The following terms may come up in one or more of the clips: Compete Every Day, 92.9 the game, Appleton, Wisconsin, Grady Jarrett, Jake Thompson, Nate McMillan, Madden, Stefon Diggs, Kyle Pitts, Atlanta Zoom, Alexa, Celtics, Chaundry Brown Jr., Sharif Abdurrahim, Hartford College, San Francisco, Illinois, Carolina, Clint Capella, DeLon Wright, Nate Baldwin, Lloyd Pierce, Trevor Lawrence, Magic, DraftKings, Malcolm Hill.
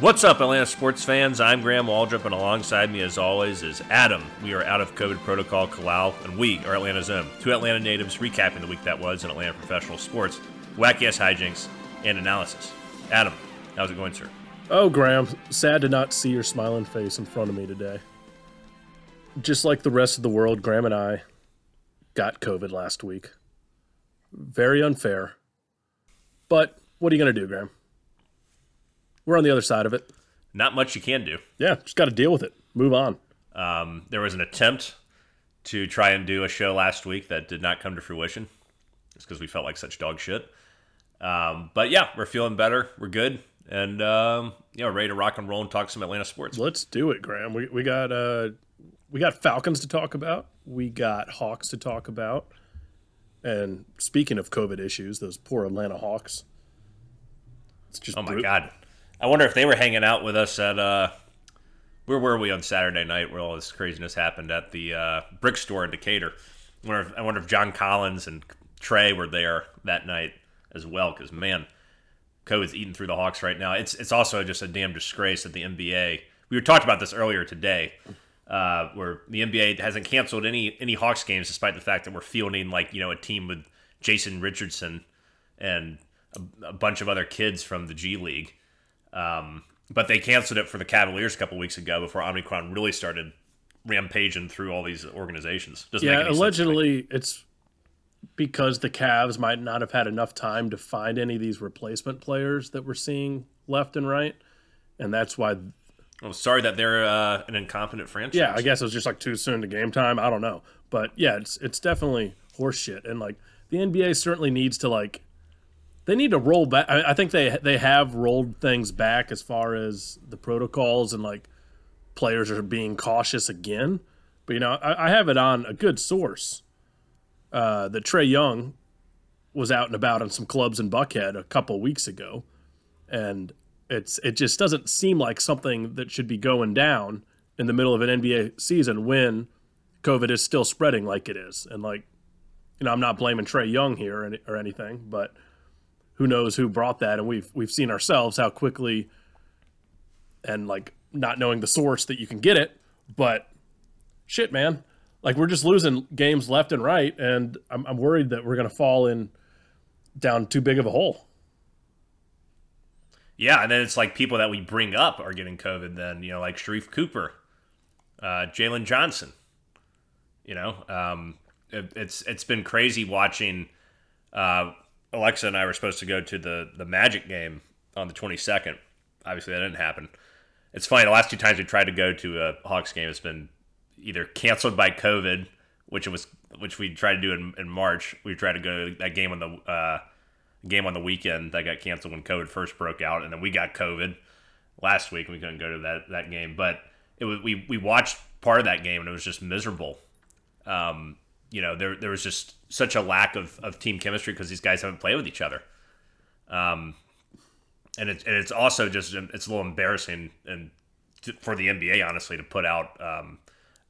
What's up, Atlanta sports fans? I'm Graham Waldrop, and alongside me, as always, is Adam. We are out of COVID protocol, Kalal, and we are Atlanta Zoom. Two Atlanta natives recapping the week that was in Atlanta professional sports, wacky-ass hijinks, and analysis. Adam, how's it going, sir? Oh, Graham, sad to not see your smiling face in front of me today. Just like the rest of the world, Graham and I got COVID last week. Very unfair. But what are you going to do, Graham? We're on the other side of it. Not much you can do. Yeah, just got to deal with it. Move on. There was an attempt to try and do a show last week that did not come to fruition. It's because we felt like such dog shit. But yeah, we're feeling better. We're good. And ready to rock and roll and talk some Atlanta sports. Let's do it, Graham. We got Falcons to talk about. We got Hawks to talk about. And speaking of COVID issues, those poor Atlanta Hawks. It's just God. I wonder if they were hanging out with us at where were we on Saturday night where all this craziness happened at the Brick Store in Decatur. I wonder if John Collins and Trey were there that night as well, because, man, COVID's eating through the Hawks right now. It's also just a damn disgrace that the NBA – we were talking about this earlier today where the NBA hasn't canceled any Hawks games despite the fact that we're fielding, a team with Jason Richardson and a bunch of other kids from the G League. But they canceled it for the Cavaliers a couple weeks ago before Omicron really started rampaging through all these organizations. Allegedly it's because the Cavs might not have had enough time to find any of these replacement players that we're seeing left and right, and that's why. I'm sorry that they're an incompetent franchise. Yeah, I guess it was just too soon to game time. I don't know, but yeah, it's definitely horseshit, and the NBA certainly needs to They need to roll back. I think they have rolled things back as far as the protocols and players are being cautious again. But I have it on a good source that Trey Young was out and about in some clubs in Buckhead a couple weeks ago, and it just doesn't seem like something that should be going down in the middle of an NBA season when COVID is still spreading like it is. And I'm not blaming Trey Young here or anything, but. Who knows who brought that, and we've seen ourselves how quickly, and not knowing the source that you can get it, but shit, man, we're just losing games left and right, and I'm worried that we're gonna fall in down too big of a hole. Yeah, and then it's people that we bring up are getting COVID. Then Sharife Cooper, Jalen Johnson. It's been crazy watching. Alexa and I were supposed to go to the Magic game on the 22nd. Obviously, that didn't happen. It's funny. The last two times we tried to go to a Hawks game, it's been either canceled by COVID, which we tried to do in March. We tried to go to that game on the weekend that got canceled when COVID first broke out, and then we got COVID last week, and we couldn't go to that game. But we watched part of that game, and it was just miserable. There was just such a lack of team chemistry because these guys haven't played with each other. And it's also just, it's a little embarrassing for the NBA, honestly, to put out, I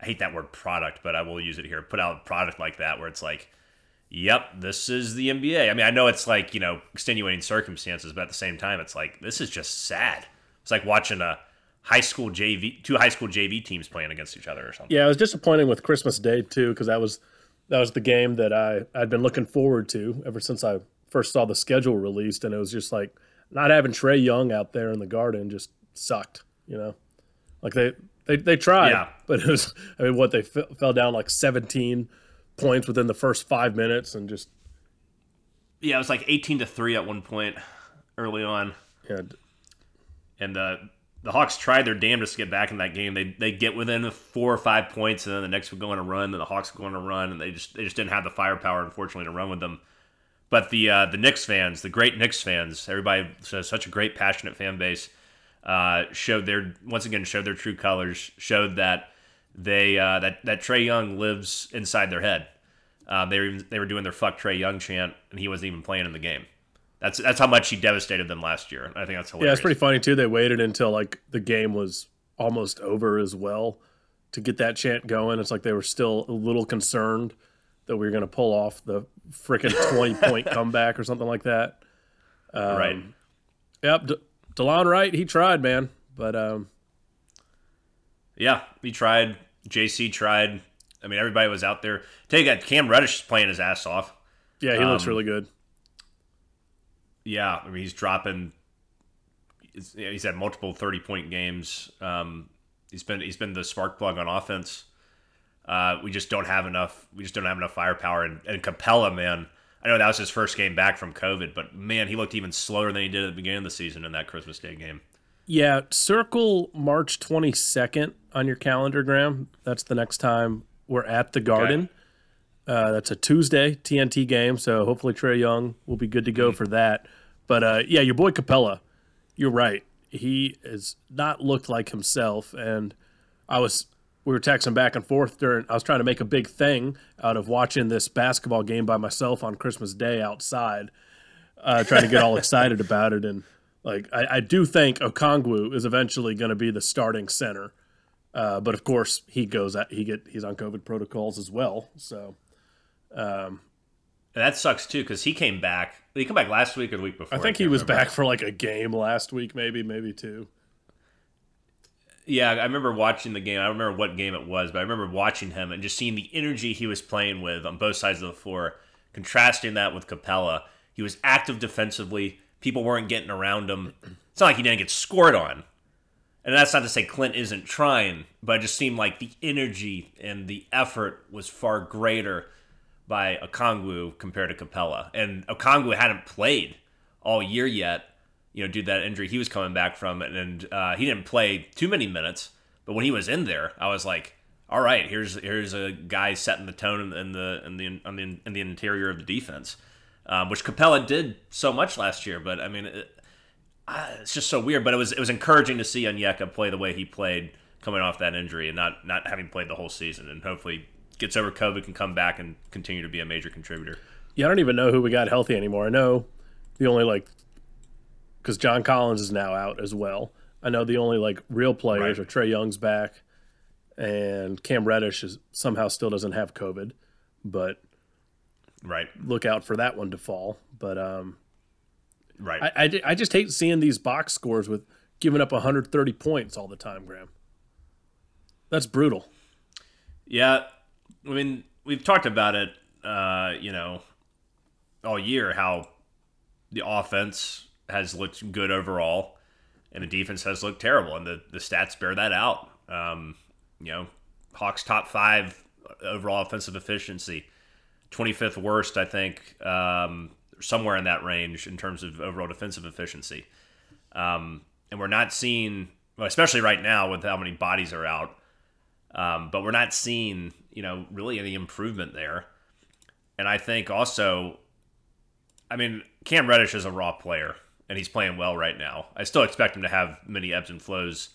hate that word product, but I will use it here, put out a product like that where it's yep, this is the NBA. I mean, I know it's extenuating circumstances, but at the same time, it's this is just sad. It's like watching a two high school JV teams playing against each other or something. Yeah, it was disappointing with Christmas Day, too, because that was the game that I'd been looking forward to ever since I first saw the schedule released, and it was just not having Trey Young out there in the Garden just sucked, They tried, yeah. But it was they fell down 17 points within the first 5 minutes and just yeah, it was 18-3 at one point early on. Yeah, and the Hawks tried their damnedest to get back in that game. They get within 4 or 5 points, and then the Knicks would go on a run, then the Hawks would go on a run, and they just didn't have the firepower, unfortunately, to run with them. But the Knicks fans, the great Knicks fans, everybody, such a great, passionate fan base, showed their true colors, showed that they that Trey Young lives inside their head. They were doing their "fuck Trey Young" chant, and he wasn't even playing in the game. That's how much he devastated them last year. I think that's hilarious. Yeah, it's pretty funny, too. They waited until, the game was almost over as well to get that chant going. It's they were still a little concerned that we were going to pull off the frickin' 20-point comeback or something like that. Right. Yep. DeLon Wright, he tried, man. But, yeah, he tried. JC tried. I mean, everybody was out there. Tell you, Cam Reddish playing his ass off. Yeah, he looks really good. Yeah, I mean, he's dropping. He's had multiple 30-point games. He's been the spark plug on offense. We just don't have enough. We just don't have enough firepower. And Capella, man, I know that was his first game back from COVID, but man, he looked even slower than he did at the beginning of the season in that Christmas Day game. Yeah, circle March 22nd on your calendar, Graham. That's the next time we're at the Garden. Okay. That's a Tuesday TNT game, so hopefully Trey Young will be good to go for that. But, yeah, your boy Capella, you're right. He has not looked like himself, and we were texting back and forth I was trying to make a big thing out of watching this basketball game by myself on Christmas Day outside, trying to get all excited about it. And like, I do think Okongwu is eventually going to be the starting center, but of course he's on COVID protocols as well. So and that sucks too, because he came back. Did he come back last week or the week before? I think he was back for like a game last week, maybe two. Yeah, I remember watching the game. I don't remember what game it was, but I remember watching him and just seeing the energy he was playing with on both sides of the floor, contrasting that with Capella. He was active defensively. People weren't getting around him. It's not like he didn't get scored on. And that's not to say Clint isn't trying, but it just seemed like the energy and the effort was far greater by Okongwu compared to Capella. And Okongwu hadn't played all year yet. Due to that injury he was coming back from, and he didn't play too many minutes. But when he was in there, I was like, "All right, here's a guy setting the tone in the interior of the defense," which Capella did so much last year. But I mean, it's just so weird. But it was encouraging to see Onyeka play the way he played coming off that injury and not having played the whole season, and hopefully gets over COVID, can come back and continue to be a major contributor. Yeah, I don't even know who we got healthy anymore. I know the only because John Collins is now out as well. I know the only real players are Trey Young's back, and Cam Reddish somehow still doesn't have COVID, but look out for that one to fall. But I just hate seeing these box scores with giving up 130 points all the time, Graham. That's brutal. Yeah, I mean, we've talked about it, all year how the offense has looked good overall, and the defense has looked terrible, and the stats bear that out. Hawks top 5 overall offensive efficiency, 25th worst, I think, somewhere in that range in terms of overall defensive efficiency. And we're not seeing, especially right now with how many bodies are out, but we're not seeing, really any improvement there. And I think also, I mean, Cam Reddish is a raw player, and he's playing well right now. I still expect him to have many ebbs and flows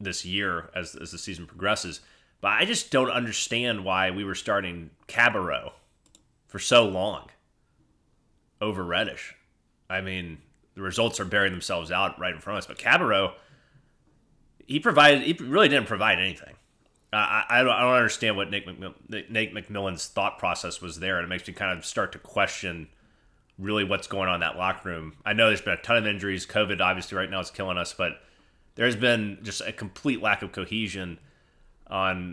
this year as the season progresses. But I just don't understand why we were starting Cabarrot for so long over Reddish. I mean, the results are bearing themselves out right in front of us. But Cabarrot, he really didn't provide anything. I don't understand what Nate McMillan's thought process was there, and it makes me kind of start to question really what's going on in that locker room. I know there's been a ton of injuries. COVID, obviously, right now is killing us, but there's been just a complete lack of cohesion on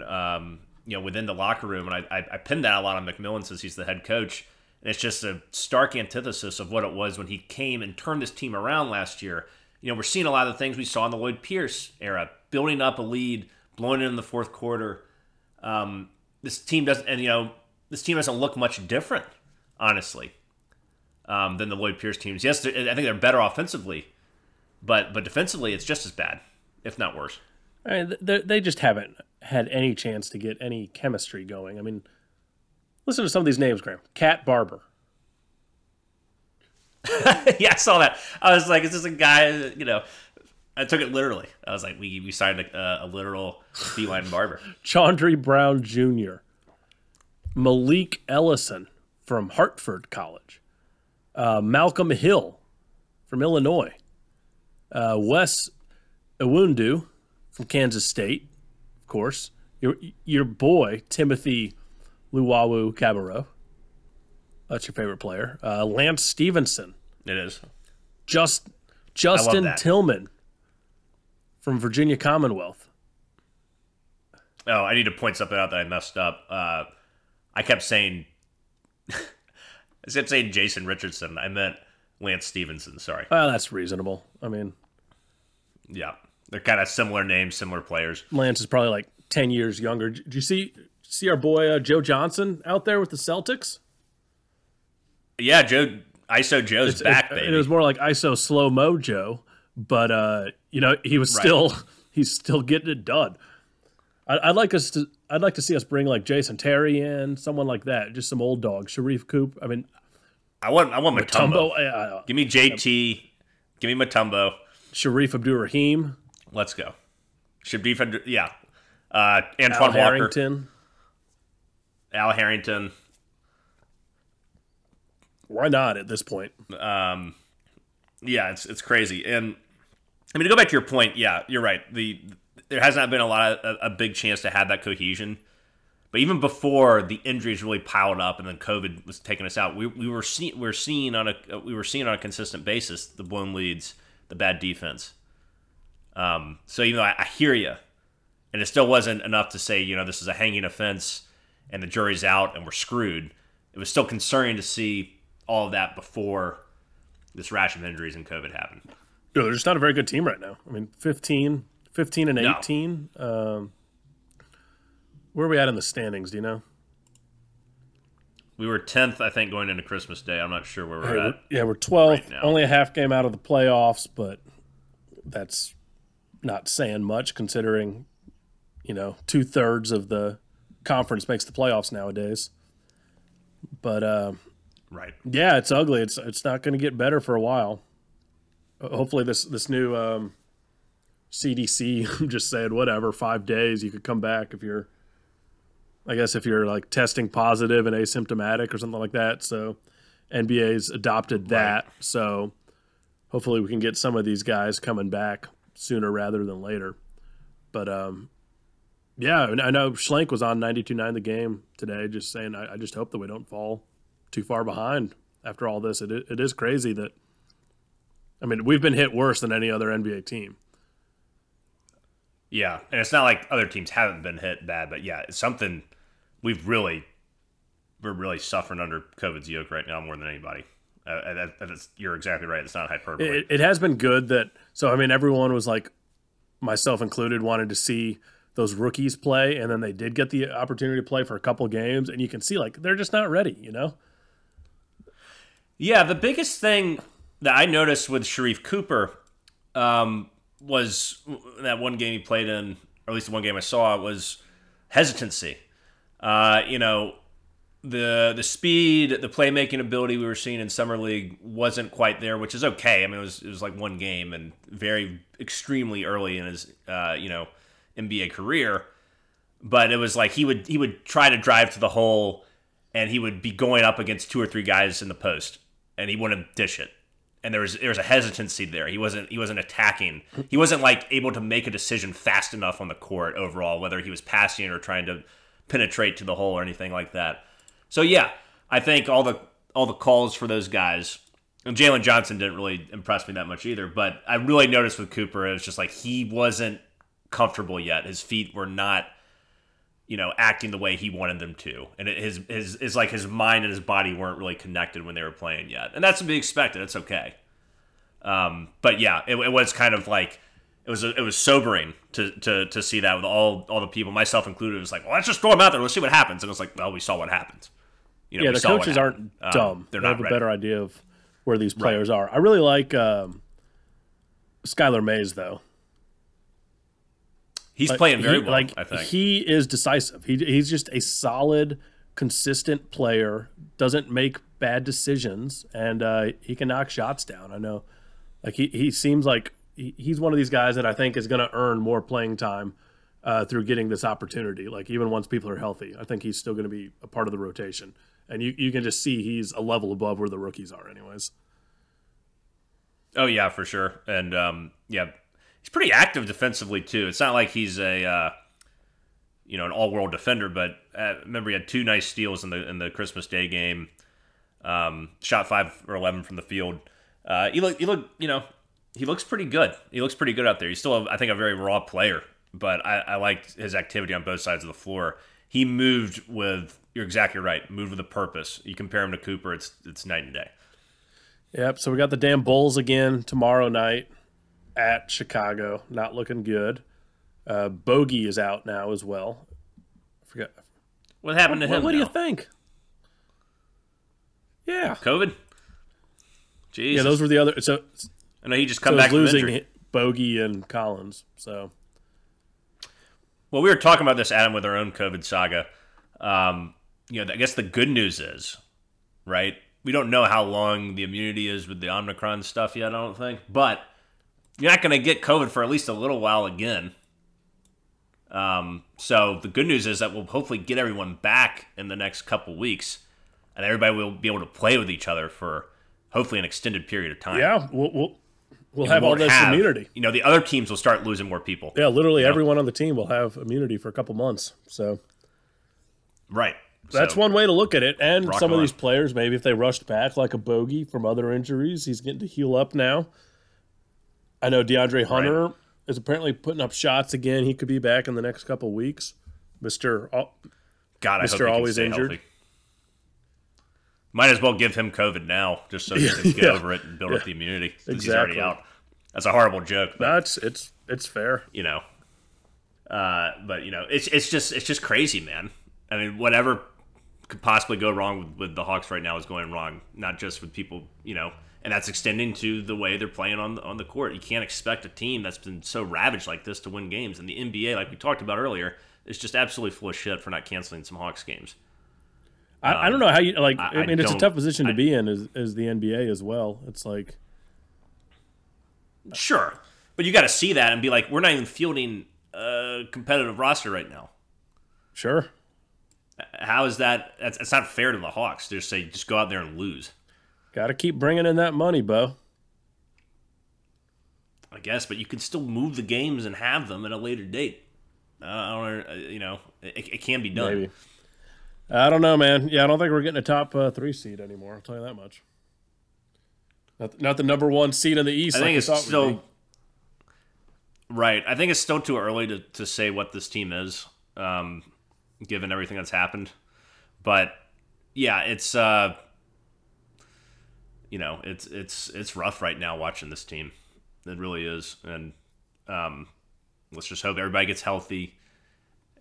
within the locker room, and I pinned that a lot on McMillan since he's the head coach, and it's just a stark antithesis of what it was when he came and turned this team around last year. We're seeing a lot of the things we saw in the Lloyd Pierce era, building up a lead, blowing in the fourth quarter. This team doesn't look much different, honestly, than the Lloyd Pierce teams. Yes, I think they're better offensively, but defensively it's just as bad, if not worse. I mean, they just haven't had any chance to get any chemistry going. I mean, listen to some of these names, Graham. Cat Barber. Yeah, I saw that. I was like, is this a guy, I took it literally. I was like, we signed a literal feline barber. Chaundry Brown Jr. Malik Ellison from Hartford College. Malcolm Hill from Illinois. Wes Iwundu from Kansas State, of course. Your boy, Timothé Luwawu-Cabarrot. That's your favorite player. Lance Stephenson. It is. Just Justin Tillman from Virginia Commonwealth. Oh, I need to point something out that I messed up. I kept saying Jason Richardson. I meant Lance Stephenson. Sorry. Well, that's reasonable. I mean, yeah, they're kind of similar names, similar players. Lance is probably like 10 years younger. Do you see our boy Joe Johnson out there with the Celtics? Yeah, Joe. ISO Joe's back, baby. It was more like ISO slow mo Joe, but he was right. He's still getting it done. I'd like to see us bring like Jason Terry in, someone like that, just some old dog, Sharife Cooper. I mean, I want Mutombo. Give me JT. Give me Mutombo. Sharif Abdurrahim. Let's go. Shabif. Yeah. Antoine Al Harrington. Walker. Al Harrington. Why not at this point? Yeah, it's crazy. And I mean, to go back to your point, yeah, you're right. There has not been a big chance to have that cohesion. But even before the injuries really piled up and then COVID was taking us out, we were seeing on a consistent basis the blown leads, the bad defense. So even though I hear you, and it still wasn't enough to say this is a hanging offense and the jury's out and we're screwed. It was still concerning to see all of that before this rash of injuries and COVID happened. No, they're just not a very good team right now. I mean, 15 and 18. No. Where are we at in the standings? Do you know? We were 10th, I think, going into Christmas Day. I'm not sure where we're at. Yeah, we're 12th. Right, only a half game out of the playoffs, but that's not saying much considering, 2/3 of the conference makes the playoffs nowadays. But, right. Yeah, it's ugly. It's not going to get better for a while. Hopefully this new CDC, I'm just saying whatever, 5 days, you could come back if you're like testing positive and asymptomatic or something like that. So NBA's adopted that. Right. So hopefully we can get some of these guys coming back sooner rather than later. But yeah, I know Schlenk was on 92.9 The Game today just saying I just hope that we don't fall too far behind after all this. It is crazy that, I mean, we've been hit worse than any other NBA team. Yeah, and it's not like other teams haven't been hit bad, but yeah, it's something we're really suffering under COVID's yoke right now more than anybody. You're exactly right. It's not hyperbole. It has been good that, so I mean, everyone was like, myself included, wanted to see those rookies play, and then they did get the opportunity to play for a couple games, and you can see like they're just not ready, Yeah, the biggest thing that I noticed with Sharife Cooper was that one game he played in, or at least the one game I saw, was hesitancy. The speed, the playmaking ability we were seeing in Summer League wasn't quite there, which is okay. I mean, it was like one game and very extremely early in his NBA career, but it was like he would try to drive to the hole, and he would be going up against two or three guys in the post, and he wouldn't dish it. And there was a hesitancy there. He wasn't attacking. He wasn't like able to make a decision fast enough on the court overall, whether he was passing or trying to penetrate to the hole or anything like that. So yeah, I think all the calls for those guys, and Jalen Johnson didn't really impress me that much either. But I really noticed with Cooper, it was just like he wasn't comfortable yet. His feet were not, acting the way he wanted them to, and his like his mind and his body weren't really connected when they were playing yet, and that's to be expected. It's okay, but yeah, it was kind of like it was sobering to see that with all the people, myself included. It was like, well, let's just throw him out there, let's see what happens, and it was like, well, we saw what happens. Yeah, the coaches aren't dumb; they have a better idea of where these players are. I really like Skylar Mays though. He's playing very well, I think. He is decisive. He's just a solid, consistent player, doesn't make bad decisions, and he can knock shots down. I know he seems like he's one of these guys that I think is going to earn more playing time through getting this opportunity. Like, even once people are healthy, I think he's still going to be a part of the rotation. And you can just see he's a level above where the rookies are anyways. Oh, yeah, for sure. And, yeah. He's pretty active defensively too. It's not like he's a an all-world defender, but I remember he had two nice steals in the Christmas Day game. Shot 5 or 11 from the field. He looked he looks pretty good. He looks pretty good out there. He's still, I think, a very raw player, but I liked his activity on both sides of the floor. He moved with, you're exactly right, moved with a purpose. You compare him to Cooper, it's night and day. Yep, so we got the damn Bulls again tomorrow night at Chicago. Not looking good. Bogey is out now as well. I forgot. What happened to him? What do you think? Yeah. COVID? Jeez. Yeah, those were the other. So I know he just come back from losing Bogey and Collins. So, well, we were talking about this, Adam, with our own COVID saga. I guess the good news is, right, we don't know how long the immunity is with the Omicron stuff yet, I don't think. But you're not going to get COVID for at least a little while again. So the good news is that we'll hopefully get everyone back in the next couple weeks, and everybody will be able to play with each other for hopefully an extended period of time. Yeah, we'll have all this immunity. You know, the other teams will start losing more people. Yeah, literally everyone on the team will have immunity for a couple months. So, right. That's one way to look at it. And some of these players, maybe if they rushed back like a Bogey from other injuries, he's getting to heal up now. I know DeAndre Hunter is apparently putting up shots again. He could be back in the next couple of weeks. Mr. Always Injured. Healthy. Might as well give him COVID now just so he can get over it and build up the immunity. Exactly. He's already out. That's a horrible joke. It's fair. You know. But, you know, it's just crazy, man. I mean, whatever could possibly go wrong with the Hawks right now is going wrong, not just with people, you know, and that's extending to the way they're playing on the court. You can't expect a team that's been so ravaged like this to win games. And the NBA, like we talked about earlier, is just absolutely full of shit for not canceling some Hawks games. I don't know how you, like, I mean, it's a tough position to be in as the NBA as well. It's like. Sure. But you got to see that and be like, we're not even fielding a competitive roster right now. Sure. How is that? It's not fair to the Hawks to just say, just go out there and lose. Got to keep bringing in that money, Bo. I guess, but you can still move the games and have them at a later date. I don't, you know, it can be done. Maybe. I don't know, man. Yeah, I don't think we're getting a top three seed anymore. I'll tell you that much. Not the number one seed in the East. I think it's still right. I think it's still too early to say what this team is, given everything that's happened. But yeah, it's it's rough right now watching this team. It really is, and let's just hope everybody gets healthy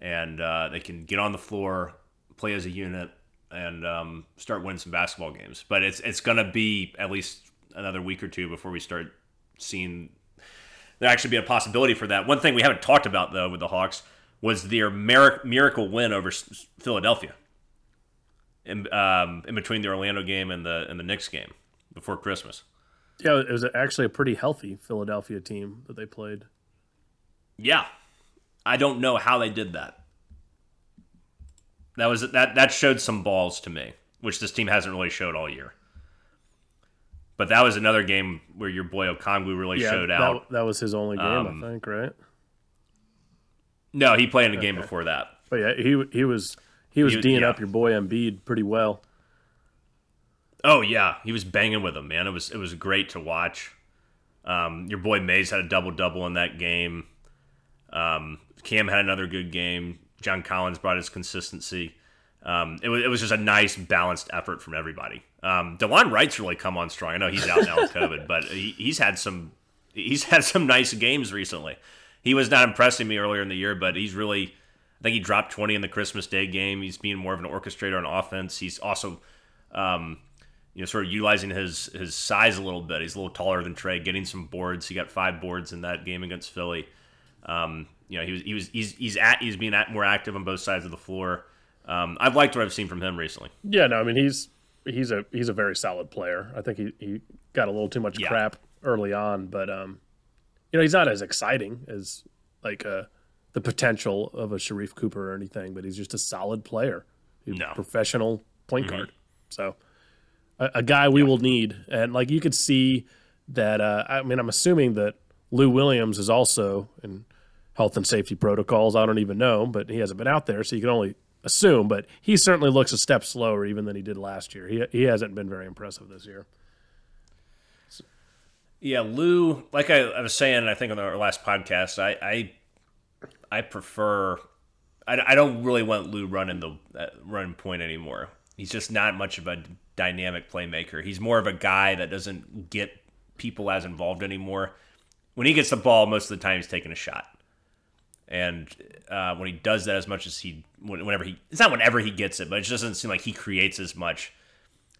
and they can get on the floor, play as a unit, and start winning some basketball games. But it's going to be at least another week or two before we start seeing there actually be a possibility for that. One thing we haven't talked about, though, with the Hawks was their miracle win over Philadelphia in between the Orlando game and the Knicks game before Christmas. Yeah, it was actually a pretty healthy Philadelphia team that they played. Yeah. I don't know how they did that. That was that showed some balls to me, which this team hasn't really showed all year. But that was another game where your boy Okongwu really showed out. That was his only game, I think, right? No, he played in a game before that. But yeah, he was D'ing up your boy Embiid pretty well. Oh yeah, he was banging with him, man. It was great to watch. Your boy Mays had a double-double in that game. Cam had another good game. John Collins brought his consistency. It was just a nice, balanced effort from everybody. DeLon Wright's really come on strong. I know he's out now with COVID, but he's had some nice games recently. He was not impressing me earlier in the year, but he's really, I think he dropped 20 in the Christmas Day game. He's being more of an orchestrator on offense. He's also, sort of utilizing his size a little bit. He's a little taller than Trey, getting some boards. He got 5 boards in that game against Philly. He's being more active on both sides of the floor. I've liked what I've seen from him recently. Yeah, no, I mean he's a very solid player. I think he got a little too much crap early on, but he's not as exciting as like the potential of a Sharife Cooper or anything. But he's just a solid player, professional point guard. So a guy we will need, and like you could see that. I mean, I'm assuming that Lou Williams is also in health and safety protocols. I don't even know, but he hasn't been out there, so you can only assume. But he certainly looks a step slower even than he did last year. He hasn't been very impressive this year. So. Yeah, Lou, like I was saying, I think on our last podcast, I prefer, I don't really want Lou running the run point anymore. He's just not much of a dynamic playmaker. He's more of a guy that doesn't get people as involved anymore. When he gets the ball, most of the time he's taking a shot. And when he does that as much as it's not whenever he gets it, but it just doesn't seem like he creates as much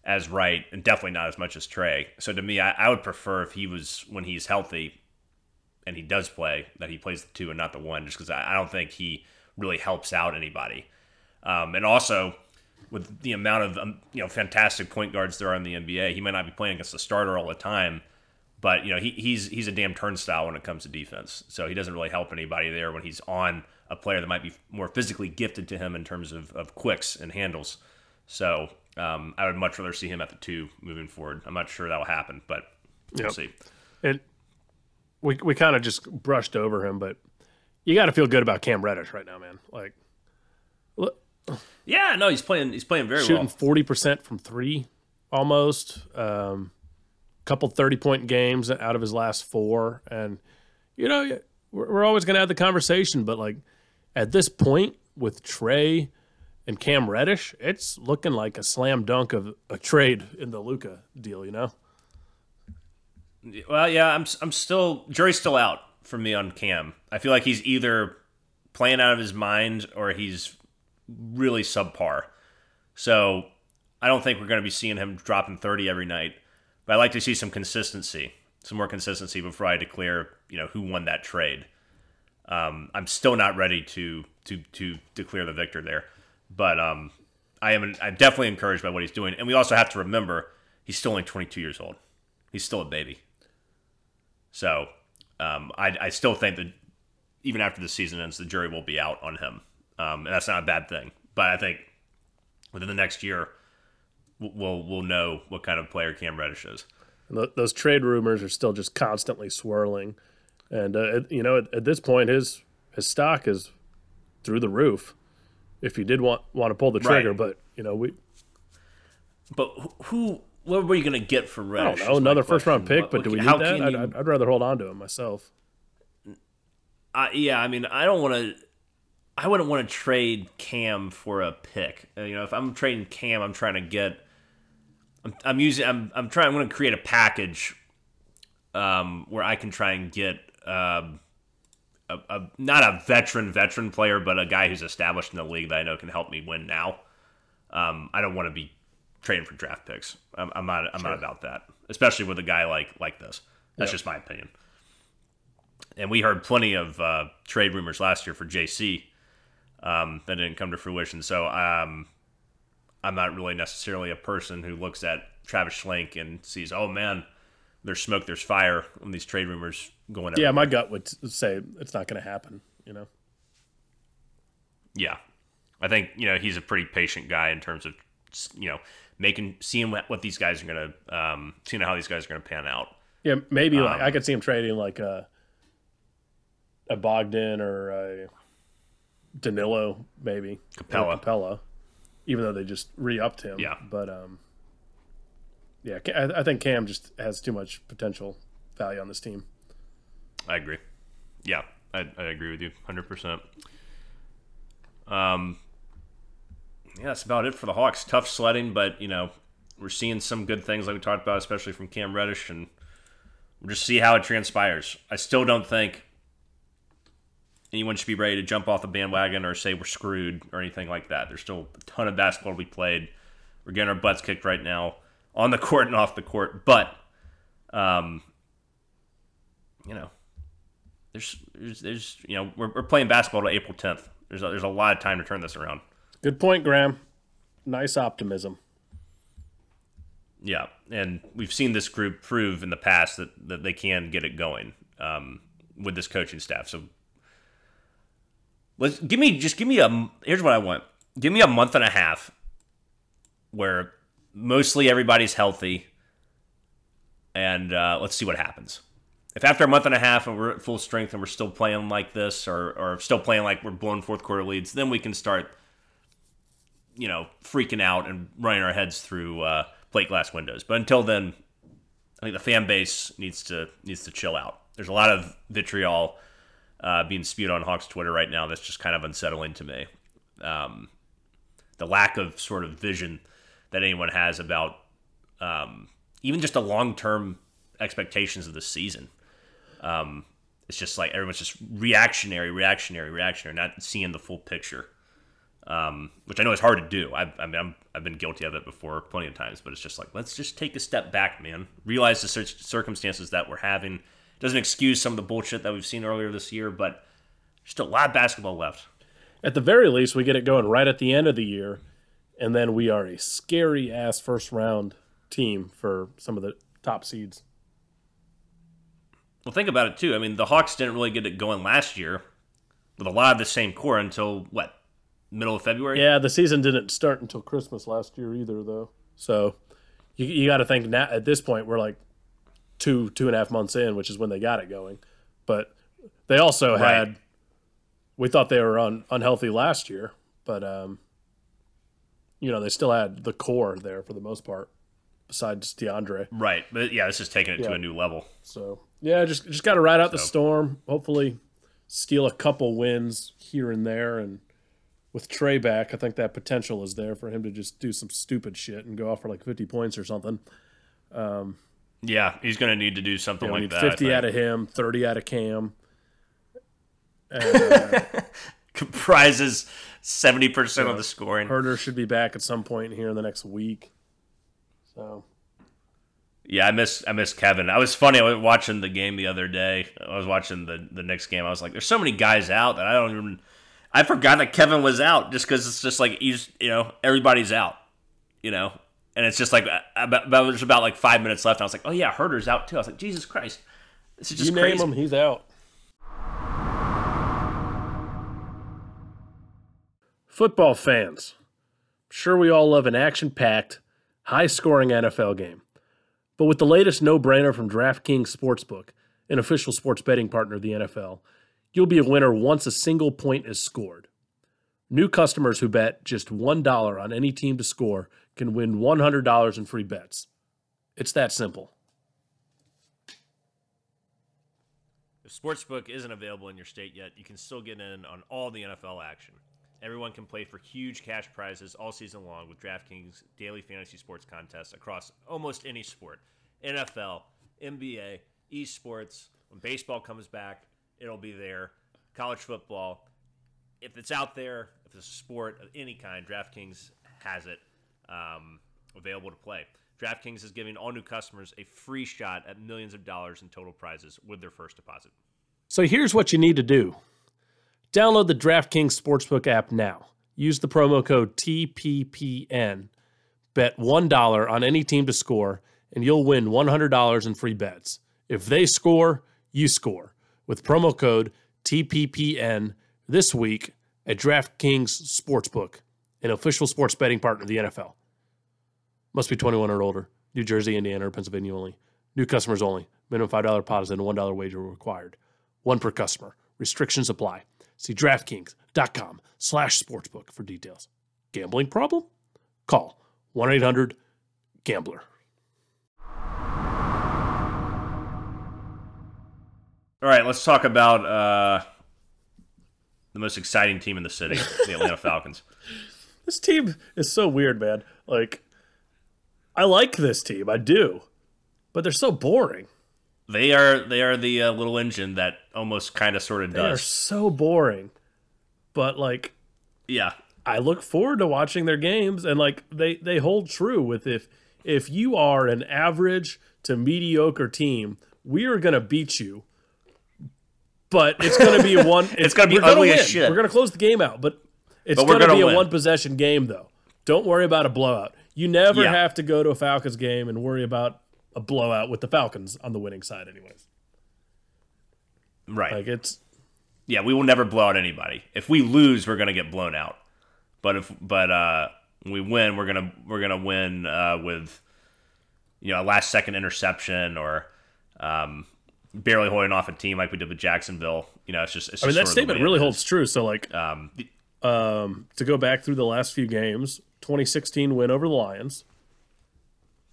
as Wright, and definitely not as much as Trey. So to me, I would prefer if he was, when he's healthy and he does play, that he plays the two and not the one, just because I don't think he really helps out anybody. And also, with the amount of fantastic point guards there are in the NBA, he might not be playing against the starter all the time, but he's a damn turnstile when it comes to defense. So he doesn't really help anybody there when he's on a player that might be more physically gifted to him in terms of quicks and handles. So I would much rather see him at the two moving forward. I'm not sure that will happen, but we'll see. And we kind of just brushed over him, but you got to feel good about Cam Reddish right now, man. Like, look. Yeah, no, he's playing very well. Shooting 40% from three, almost. Couple 30-point games out of his last four, and we're always going to have the conversation. But like at this point with Trey and Cam Reddish, it's looking like a slam dunk of a trade in the Luka deal. Well, yeah, I'm still, jury's still out for me on Cam. I feel like he's either playing out of his mind or he's really subpar. So I don't think we're going to be seeing him dropping 30 every night. But I'd like to see some more consistency before I declare, who won that trade. I'm still not ready to declare the victor there, but I'm definitely encouraged by what he's doing. And we also have to remember he's still only 22 years old. He's still a baby. So I still think that even after the season ends, the jury will be out on him, and that's not a bad thing. But I think within the next year, we'll know what kind of player Cam Reddish is. And those trade rumors are still just constantly swirling, and at this point, his stock is through the roof. If you did want to pull the trigger, right. But But who? What were you going to get for Reddish? I don't know, another first round pick. But do we need that? I'd rather hold on to him myself. I don't want to. I wouldn't want to trade Cam for a pick. If I'm trading Cam, I'm trying to get. I'm going to create a package, where I can try and get a not a veteran player, but a guy who's established in the league that I know can help me win now. I don't want to be trading for draft picks. I'm not about that, especially with a guy like this. That's just my opinion. And we heard plenty of trade rumors last year for JC that didn't come to fruition. So I'm not really necessarily a person who looks at Travis Schlenk and sees, oh man, there's smoke, there's fire on these trade rumors going. Yeah, everywhere. My gut would say it's not going to happen. Yeah, I think he's a pretty patient guy in terms of seeing what these guys are going to seeing how these guys are going to pan out. Yeah, maybe I could see him trading like a Bogdan or a Danilo, maybe Capella, even though they just re-upped him. Yeah, but I think Cam just has too much potential value on this team. I agree. Yeah, I agree with you 100%. Yeah, that's about it for the Hawks. Tough sledding, but we're seeing some good things like we talked about, especially from Cam Reddish, and we'll just see how it transpires. I still don't think anyone should be ready to jump off the bandwagon or say we're screwed or anything like that. There's still a ton of basketball to be played. We're getting our butts kicked right now on the court and off the court. But, we're playing basketball till April 10th. There's a lot of time to turn this around. Good point, Graham. Nice optimism. Yeah, and we've seen this group prove in the past that they can get it going with this coaching staff. So, here's what I want. Give me a month and a half where mostly everybody's healthy, and let's see what happens. If after a month and a half and we're at full strength and we're still playing like this, or still playing like we're blowing fourth quarter leads, then we can start, freaking out and running our heads through plate glass windows. But until then, I think the fan base needs to chill out. There's a lot of vitriol being spewed on Hawks Twitter right now. That's just kind of unsettling to me. The lack of sort of vision that anyone has about even just the long-term expectations of the season. It's just like everyone's just reactionary, not seeing the full picture, which I know is hard to do. I've been guilty of it before plenty of times, but it's just like, let's just take a step back, man. Realize the circumstances that we're having. It doesn't excuse some of the bullshit that we've seen earlier this year, but just a lot of basketball left. At the very least, we get it going right at the end of the year, and then we are a scary-ass first-round team for some of the top seeds. Well, think about it, too. I mean, the Hawks didn't really get it going last year with a lot of the same core until, what, middle of February? Yeah, the season didn't start until Christmas last year either, though. So you got to think now, at this point we're like two and a half months in, which is when they got it going. But they also had – we thought they were unhealthy last year, but they still had the core there for the most part, besides DeAndre. Right, but yeah, this is taking it to a new level. So yeah, just got to ride out the storm. Hopefully, steal a couple wins here and there, and with Trey back, I think that potential is there for him to just do some stupid shit and go off for like 50 points or something. Yeah, he's going to need to do something like that. 50 out of him, 30 out of Cam. Comprises 70% of the scoring. Herder should be back at some point here in the next week. So, yeah, I miss Kevin. I was funny. I was watching the game the other day. I was watching the Knicks game. I was like, "There's so many guys out that I don't even." I forgot that Kevin was out just because it's just like he's everybody's out, and it's just like there's about like 5 minutes left. And I was like, "Oh yeah, Herder's out too." I was like, "Jesus Christ, this is just crazy." You name him, he's out. Football fans, I'm sure we all love an action-packed, high-scoring NFL game. But with the latest no-brainer from DraftKings Sportsbook, an official sports betting partner of the NFL, you'll be a winner once a single point is scored. New customers who bet just $1 on any team to score can win $100 in free bets. It's that simple. If Sportsbook isn't available in your state yet, you can still get in on all the NFL action. Everyone can play for huge cash prizes all season long with DraftKings daily fantasy sports contests across almost any sport. NFL, NBA, esports. When baseball comes back, it'll be there. College football. If it's out there, if it's a sport of any kind, DraftKings has it available to play. DraftKings is giving all new customers a free shot at millions of dollars in total prizes with their first deposit. So here's what you need to do. Download the DraftKings Sportsbook app now. Use the promo code TPPN. Bet $1 on any team to score, and you'll win $100 in free bets. If they score, you score. With promo code TPPN this week at DraftKings Sportsbook, an official sports betting partner of the NFL. Must be 21 or older. New Jersey, Indiana, or Pennsylvania only. New customers only. Minimum $5 deposit and $1 wager required. One per customer. Restrictions apply. See DraftKings.com/sportsbook for details. Gambling problem? Call 1-800-GAMBLER. All right, let's talk about the most exciting team in the city, the Atlanta Falcons. This team is so weird, man. Like, I like this team, I do, but they're so boring. They are the little engine that almost kind of sort of does. They are so boring, but like, yeah, I look forward to watching their games, and like they hold true with if you are an average to mediocre team, we are gonna beat you. But it's gonna be one. It's gonna be ugly as shit. We're gonna close the game out, but it's gonna be a one possession game though. Don't worry about a blowout. You never have to go to a Falcons game and worry about a blowout with the Falcons on the winning side anyways. Right. Like we will never blow out anybody. If we lose, we're going to get blown out. But if we win, we're going to win with a last second interception or barely holding off a team like we did with Jacksonville. That statement really holds true. So like to go back through the last few games, 2016 win over the Lions.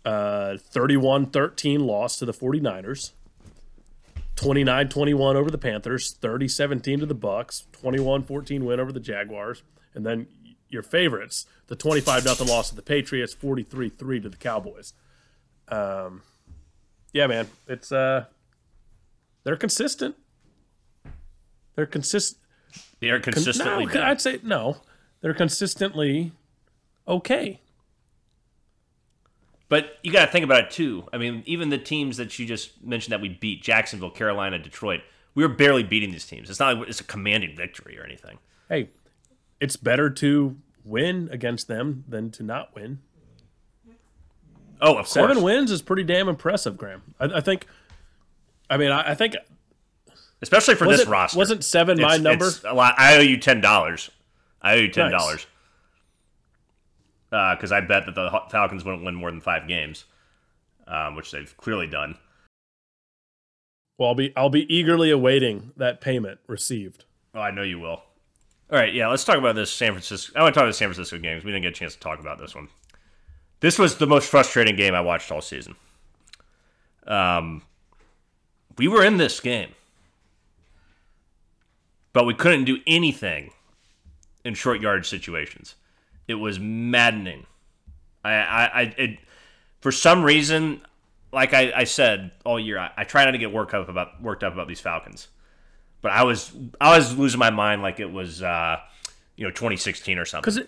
31-13 loss to the 49ers, 29-21 over the Panthers, 30-17 to the Bucks, 21-14 win over the Jaguars, and then your favorites, the 25-0 loss to the Patriots, 43-3 to the Cowboys. Yeah, man, it's they're consistent. They're consistent. They're consistently. No, I'd say no. They're consistently okay. But you got to think about it too. I mean, even the teams that you just mentioned that we beat, Jacksonville, Carolina, Detroit, we were barely beating these teams. It's not like it's a commanding victory or anything. Hey, it's better to win against them than to not win. Oh, of course. 7 wins is pretty damn impressive, Graham. I think. Especially for this roster. Wasn't 7 my number? It's a lot. I owe you $10. Nice. Because I bet that the Falcons wouldn't win more than 5 games, which they've clearly done. Well, I'll be eagerly awaiting that payment received. Oh, I know you will. All right, yeah, let's talk about this San Francisco. I want to talk about the San Francisco games. We didn't get a chance to talk about this one. This was the most frustrating game I watched all season. We were in this game, but we couldn't do anything in short yardage situations. It was maddening. I for some reason, like I said all year, I try not to get worked up about these Falcons, but I was losing my mind like it was 2016 or something. Because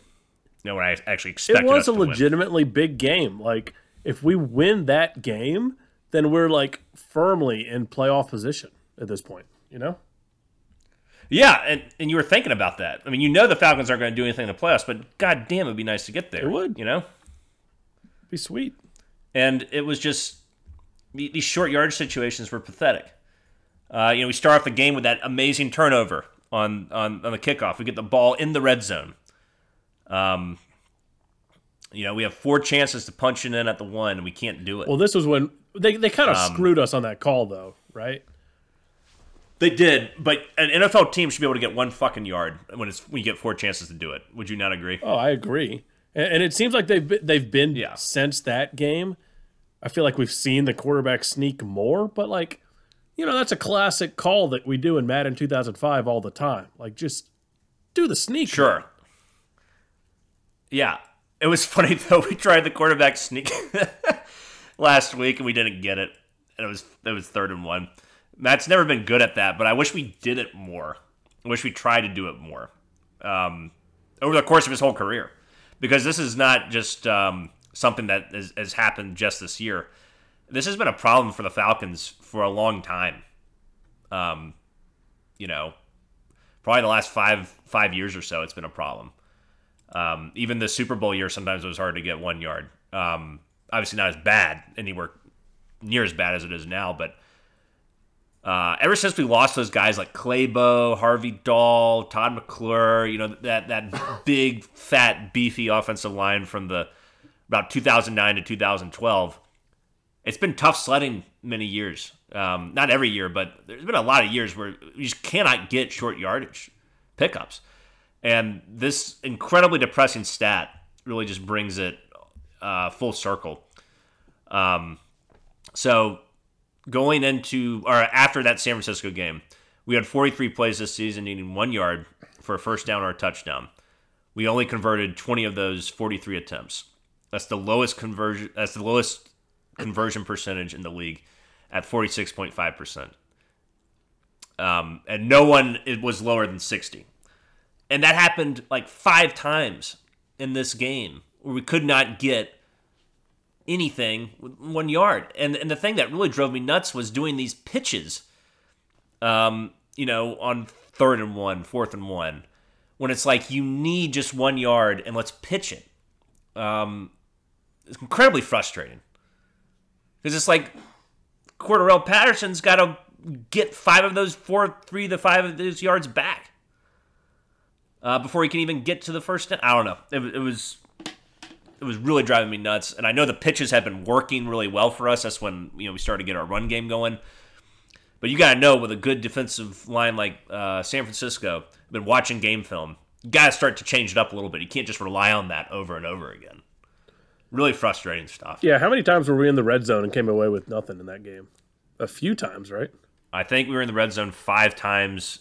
when I actually expected us to win. It was a legitimately big game. Like if we win that game, then we're like firmly in playoff position at this point. You know. Yeah, and you were thinking about that. I mean, the Falcons aren't going to do anything in the playoffs, but goddamn, it'd be nice to get there. It would. It'd be sweet. And it was just these short yardage situations were pathetic. We start off the game with that amazing turnover on the kickoff. We get the ball in the red zone. We have 4 chances to punch it in at the one, and we can't do it. Well, this was when they kind of screwed us on that call, though, right? They did, but an NFL team should be able to get 1 fucking yard when you get 4 chances to do it. Would you not agree? Oh, I agree. And it seems like they've been since that game. I feel like we've seen the quarterback sneak more, but that's a classic call that we do in Madden 2005 all the time. Like just do the sneak. Sure. Man. Yeah, it was funny though. We tried the quarterback sneak last week and we didn't get it, and it was 3rd and 1. Matt's never been good at that, but I wish we did it more. I wish we tried to do it more over the course of his whole career, because this is not just something that has happened just this year. This has been a problem for the Falcons for a long time. Probably the last five years or so, it's been a problem. Even the Super Bowl year, sometimes it was hard to get 1 yard. Obviously not as bad, anywhere near as bad as it is now, but ever since we lost those guys like Clabo, Harvey Dahl, Todd McClure, that big, fat, beefy offensive line from about 2009 to 2012, it's been tough sledding many years. Not every year, but there's been a lot of years where you just cannot get short yardage pickups. And this incredibly depressing stat really just brings it full circle. Going into, or after that San Francisco game, we had 43 plays this season, needing 1 yard for a first down or a touchdown. We only converted 20 of those 43 attempts. That's the lowest conversion. That's the lowest conversion percentage in the league, at 46.5%. And no one was lower than 60. And that happened like 5 times in this game, where we could not get anything with 1 yard. And the thing that really drove me nuts was doing these pitches, on 3rd and 1, 4th and 1, when it's like you need just 1 yard and let's pitch it. It's incredibly frustrating. Because it's like Cordarrelle Patterson's got to get 5 of those yards back before he can even get to the first down. I don't know. It was really driving me nuts, and I know the pitches have been working really well for us. That's when we started to get our run game going. But you got to know, with a good defensive line like San Francisco, I've been watching game film, you got to start to change it up a little bit. You can't just rely on that over and over again. Really frustrating stuff. Yeah, how many times were we in the red zone and came away with nothing in that game? A few times, right? I think we were in the red zone 5 times.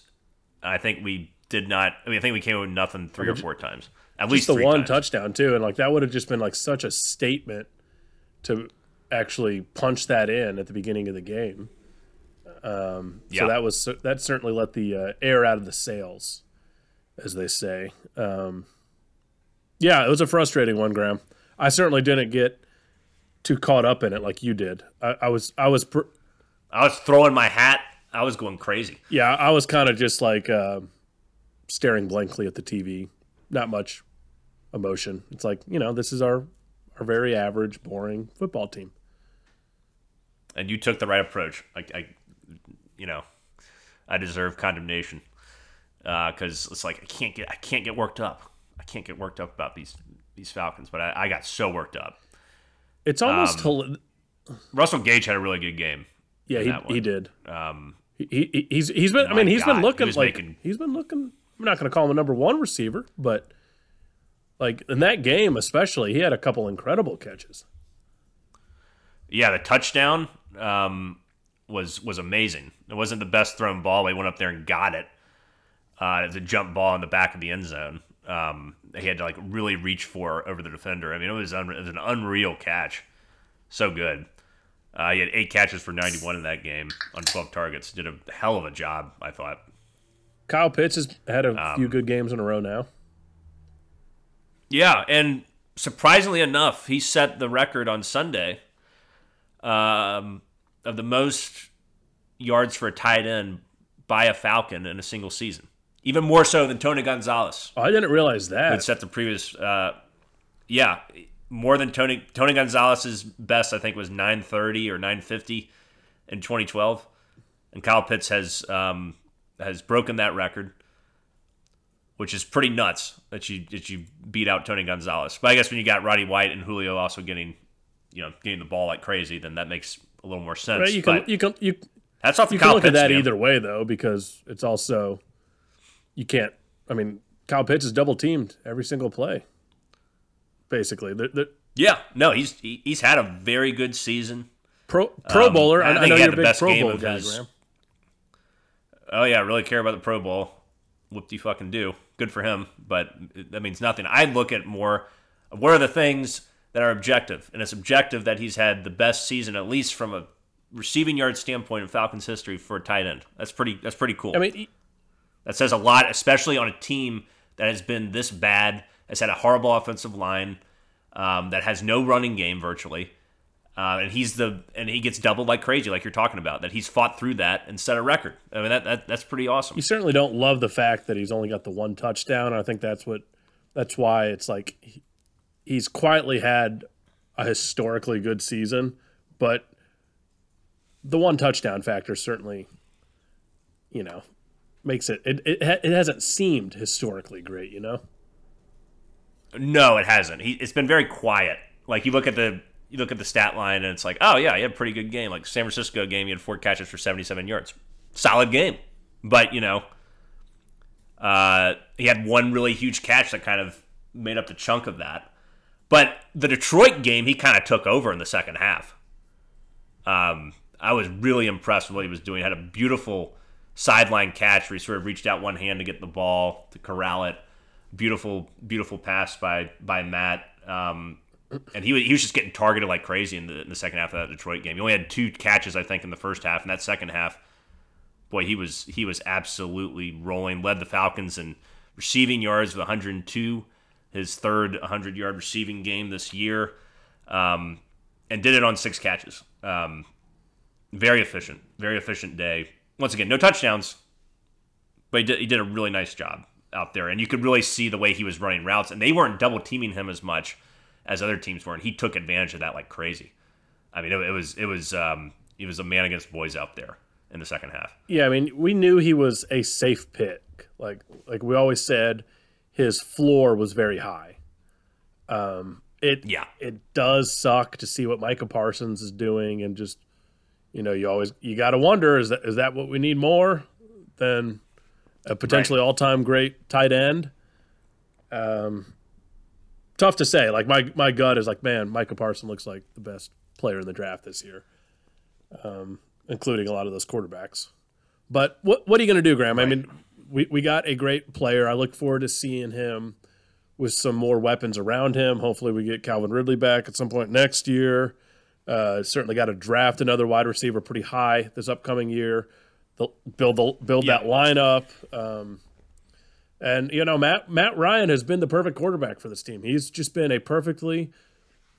I think we did not. I mean, I think we came away with nothing three or four times. At least the one touchdown too, and like that would have just been like such a statement to actually punch that in at the beginning of the game. So that certainly let the air out of the sails, as they say. Yeah, it was a frustrating one, Graham. I certainly didn't get too caught up in it like you did. I was throwing my hat. I was going crazy. Yeah, I was kind of just like staring blankly at the TV. Not much emotion. It's like, you know, this is our very average, boring football team. And you took the right approach. I deserve condemnation because it's like I can't get worked up. I can't get worked up about these Falcons, but I got so worked up. It's almost Russell Gage had a really good game. Yeah, he did. He's been. I mean, he's been looking he's been looking. I'm not going to call him a number one receiver, but like in that game especially, he had a couple incredible catches. Yeah, the touchdown was amazing. It wasn't the best thrown ball. He went up there and got it. It's a jump ball in the back of the end zone. He had to like really reach for over the defender. I mean, it was an unreal catch. So good. He had 8 catches for 91 in that game on 12 targets. Did a hell of a job, I thought. Kyle Pitts has had a few good games in a row now. Yeah, and surprisingly enough, he set the record on Sunday of the most yards for a tight end by a Falcon in a single season. Even more so than Tony Gonzalez. Oh, I didn't realize that. Who'd set the previous, more than Tony Gonzalez's best, I think, was 930 or 950 in 2012. And Kyle Pitts has broken that record, which is pretty nuts that you beat out Tony Gonzalez. But I guess when you got Roddy White and Julio also getting the ball like crazy, then that makes a little more sense. Right, you can that's off the Kyle Pitts. You can look at that either way though, because it's also you can't. I mean, Kyle Pitts is double teamed every single play, basically. Yeah, no, he's had a very good season. Pro Bowler. I know you're a big Pro Bowl guy, Graham. Oh, yeah, I really care about the Pro Bowl. Whoop-de-fucking-do. Good for him, but that means nothing. I look at more of what are the things that are objective, and it's objective that he's had the best season, at least from a receiving yard standpoint in Falcons history for a tight end. That's pretty cool. I mean, that says a lot, especially on a team that has been this bad, has had a horrible offensive line, that has no running game virtually, and he gets doubled like crazy, like you're talking about. That he's fought through that and set a record. I mean, that's pretty awesome. You certainly don't love the fact that he's only got the one touchdown. I think that's why it's like he's quietly had a historically good season, but the one touchdown factor certainly, makes it hasn't seemed historically great. No, it hasn't. It's been very quiet. Like you look at the stat line, and it's like, oh, yeah, he had a pretty good game. Like, San Francisco game, he had 4 catches for 77 yards. Solid game. But, he had one really huge catch that kind of made up the chunk of that. But the Detroit game, he kind of took over in the second half. I was really impressed with what he was doing. He had a beautiful sideline catch where he sort of reached out one hand to get the ball, to corral it. Beautiful, beautiful pass by Matt. And he was just getting targeted like crazy in the second half of that Detroit game. He only had 2 catches, I think, in the first half. And that second half, boy, he was absolutely rolling. Led the Falcons in receiving yards with 102, his third 100-yard receiving game this year, and did it on 6 catches. Very efficient day. Once again, no touchdowns, but he did a really nice job out there. And you could really see the way he was running routes. And they weren't double-teaming him as much as other teams were, and he took advantage of that like crazy. I mean, it was a man against boys out there in the second half. Yeah, I mean, we knew he was a safe pick. Like we always said, his floor was very high. It does suck to see what Micah Parsons is doing, and just you got to wonder, is that what we need more than a potentially all-time great tight end? tough to say. Like my gut is like, man, Micah Parsons looks like the best player in the draft this year, including a lot of those quarterbacks. But what are you going to do, Graham? Right. I mean, we got a great player. I look forward to seeing him with some more weapons around him. Hopefully we get Calvin Ridley back at some point next year. Certainly got to draft another wide receiver pretty high this upcoming year. They'll build that lineup. And, you know, Matt Ryan has been the perfect quarterback for this team. He's just been a perfectly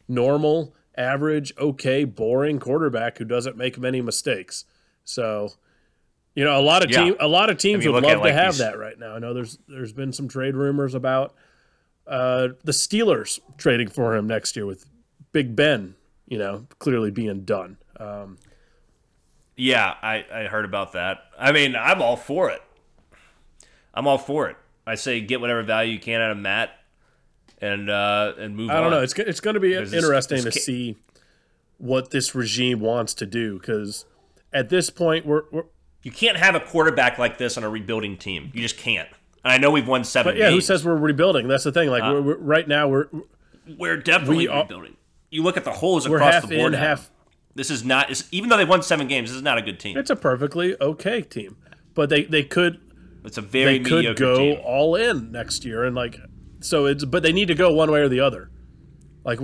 normal, average, okay, boring quarterback who doesn't make many mistakes. So, you know, a lot of teams would love to have that right now. I know there's been some trade rumors about the Steelers trading for him next year with Big Ben, you know, clearly being done. Yeah, I heard about that. I mean, I'm all for it. I say get whatever value you can out of Matt and move on. I don't know. It's going to be interesting to see what this regime wants to do, because at this point we're you can't have a quarterback like this on a rebuilding team. You just can't. And I know we've won 7 games. Yeah, who says we're rebuilding? That's the thing. Like we're right now we're definitely rebuilding. You look at the holes across the board. This is not. Even though they won 7 games, this is not a good team. It's a perfectly okay team, but they could. It's a very mediocre team. All in next year, and like so. But they need to go one way or the other. But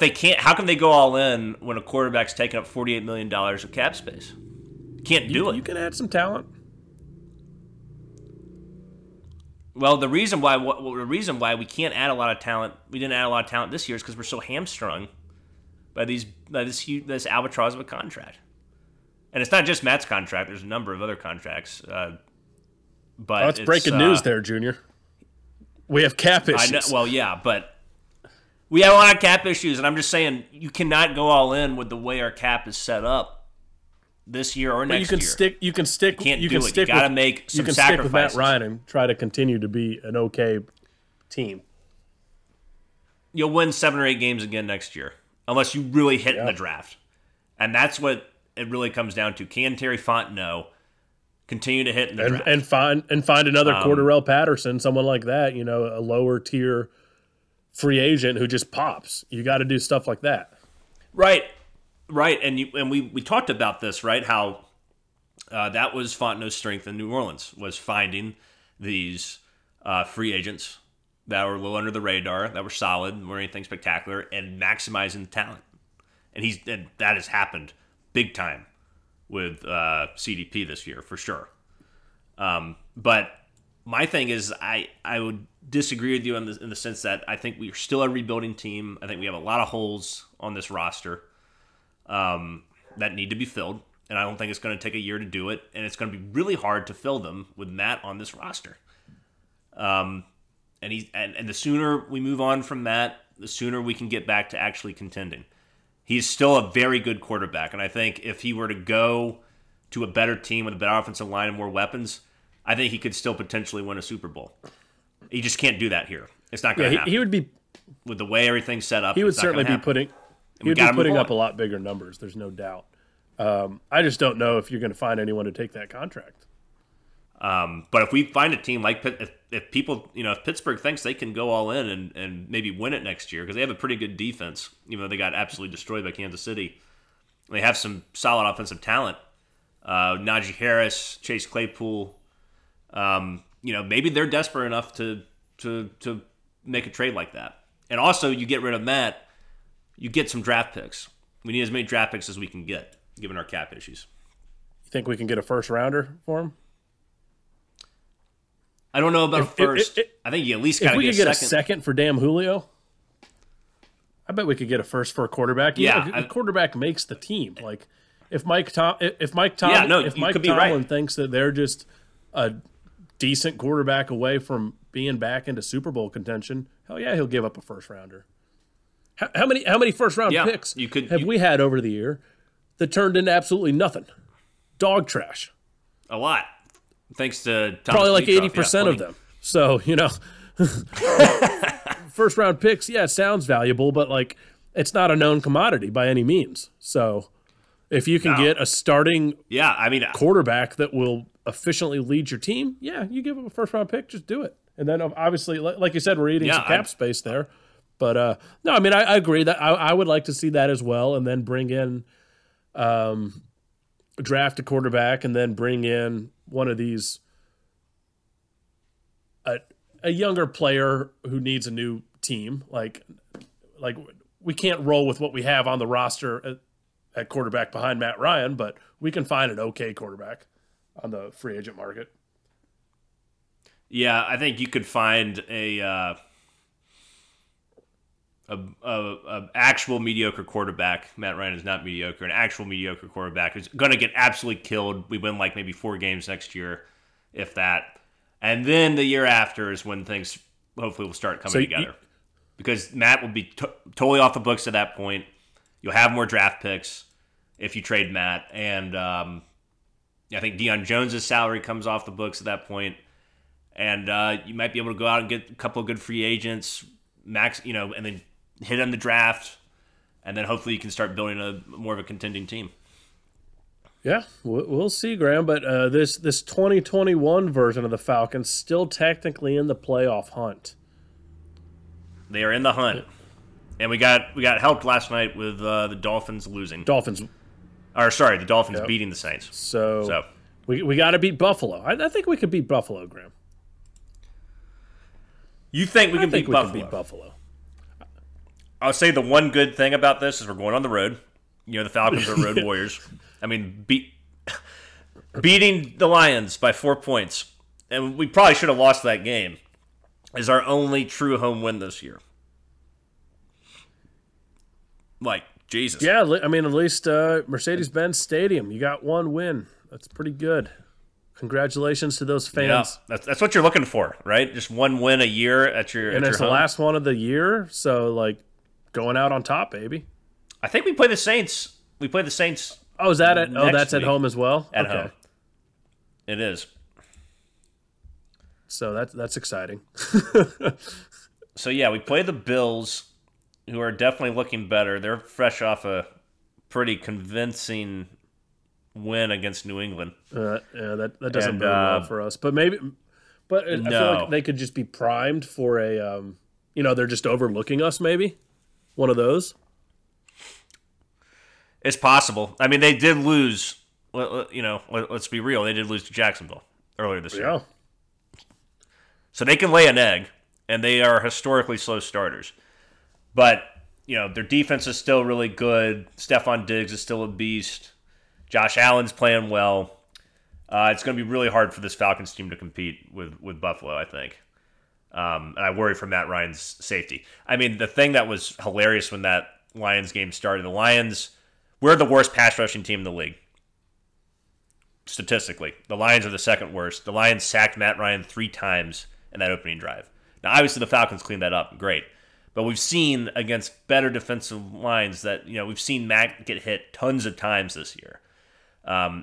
they can't. How can they go all in when a quarterback's taking up $48 million of cap space? Can't do it. You can add some talent. Well, the reason why we can't add a lot of talent, we didn't add a lot of talent this year, is because we're so hamstrung by this albatross of a contract. And it's not just Matt's contract. There's a number of other contracts. But it's breaking news there, Junior. We have cap issues. I know, well, yeah, but we have a lot of cap issues, and I'm just saying you cannot go all in with the way our cap is set up this year or next year. You can stick. You got to make some sacrifices. You can stick with Matt Ryan and try to continue to be an okay team. You'll win 7 or 8 games again next year, unless you really hit in the draft, and that's what it really comes down to. Can Terry Fontenot continue to hit in the draft and find another Cordarrelle Patterson, someone like that, you know, a lower tier free agent who just pops? You got to do stuff like that, right? And we talked about this, right? How that was Fontenot's strength in New Orleans, was finding these free agents that were a little under the radar, that were solid, weren't anything spectacular, and maximizing the talent. And that has happened big time with CDP this year, for sure. But my thing is, I would disagree with you in the sense that I think we are still a rebuilding team. I think we have a lot of holes on this roster that need to be filled, and I don't think it's going to take a year to do it, and it's going to be really hard to fill them with Matt on this roster. And the sooner we move on from Matt, the sooner we can get back to actually contending. He's still a very good quarterback, and I think if he were to go to a better team with a better offensive line and more weapons, I think he could still potentially win a Super Bowl. He just can't do that here. It's not going to happen. He would be, with the way everything's set up. He would certainly be putting up a lot bigger numbers. There's no doubt. I just don't know if you're going to find anyone to take that contract. But if we find a team like if Pittsburgh thinks they can go all in and maybe win it next year, because they have a pretty good defense, even though they got absolutely destroyed by Kansas City. They have some solid offensive talent. Najee Harris, Chase Claypool. Maybe they're desperate enough to make a trade like that. And also, you get rid of Matt, you get some draft picks. We need as many draft picks as we can get, given our cap issues. You think we can get a first rounder for him? I don't know about first. I think you at least got to get a second. If we could get a second for damn Julio, I bet we could get a first for a quarterback. The quarterback makes the team. Like if Mike Tomlin thinks that they're just a decent quarterback away from being back into Super Bowl contention, hell yeah, he'll give up a first rounder. How many first round picks we had over the year that turned into absolutely nothing? Dog trash. A lot. Thanks to Tom probably like 80% of them. So, you know, first round picks, yeah, it sounds valuable, but like it's not a known commodity by any means. So, if you can get a starting quarterback that will efficiently lead your team, yeah, you give them a first round pick, just do it. And then obviously, like you said, we're eating some cap space there. But no, I mean, I agree that I would like to see that as well, and then bring in draft a quarterback, and then bring in one of these a younger player who needs a new team. Like we can't roll with what we have on the roster at quarterback behind Matt Ryan, but we can find an okay quarterback on the free agent market. Yeah, I think you could find a actual mediocre quarterback. Matt Ryan is not mediocre. An actual mediocre quarterback who's going to get absolutely killed. We win like maybe 4 games next year, if that. And then the year after is when things hopefully will start coming together. Because Matt will be totally off the books at that point. You'll have more draft picks if you trade Matt. And I think Deion Jones' salary comes off the books at that point. And you might be able to go out and get a couple of good free agents, max, you know, and then hit on the draft, and then hopefully you can start building a more of a contending team. Yeah, we'll see, Graham. But this 2021 version of the Falcons still technically in the playoff hunt. They are in the hunt, and we got helped last night with the Dolphins losing. The Dolphins beating the Saints. So we got to beat Buffalo. I think we could beat Buffalo, Graham. You think we can beat Buffalo? I think we can beat Buffalo. I'll say the one good thing about this is we're going on the road. You know, the Falcons are road warriors. I mean, beating the Lions by 4 points, and we probably should have lost that game, is our only true home win this year. Like, Jesus. Yeah, I mean, at least Mercedes-Benz Stadium, you got one win. That's pretty good. Congratulations to those fans. Yeah, that's what you're looking for, right? Just one win a year at your and it's your home. The last one of the year, so like going out on top, baby. I think we play the Saints. Oh, is that it? Oh, that's week. At home as well. At home, it is. So that's exciting. So yeah, we play the Bills, who are definitely looking better. They're fresh off a pretty convincing win against New England. Yeah, that doesn't bode well for us. But I feel like they could just be primed for a, they're just overlooking us maybe. One of those. It's possible. I mean, they did lose, let's be real. They did lose to Jacksonville earlier this year. So they can lay an egg, and they are historically slow starters. But, their defense is still really good. Stephon Diggs is still a beast. Josh Allen's playing well. It's going to be really hard for this Falcons team to compete with Buffalo, I think. And I worry for Matt Ryan's safety. I mean, the thing that was hilarious when that Lions game started, the Lions, we're the worst pass rushing team in the league. Statistically, the Lions are the second worst. The Lions sacked Matt Ryan 3 times in that opening drive. Now, obviously, the Falcons cleaned that up. Great. But we've seen against better defensive lines that, we've seen Matt get hit tons of times this year.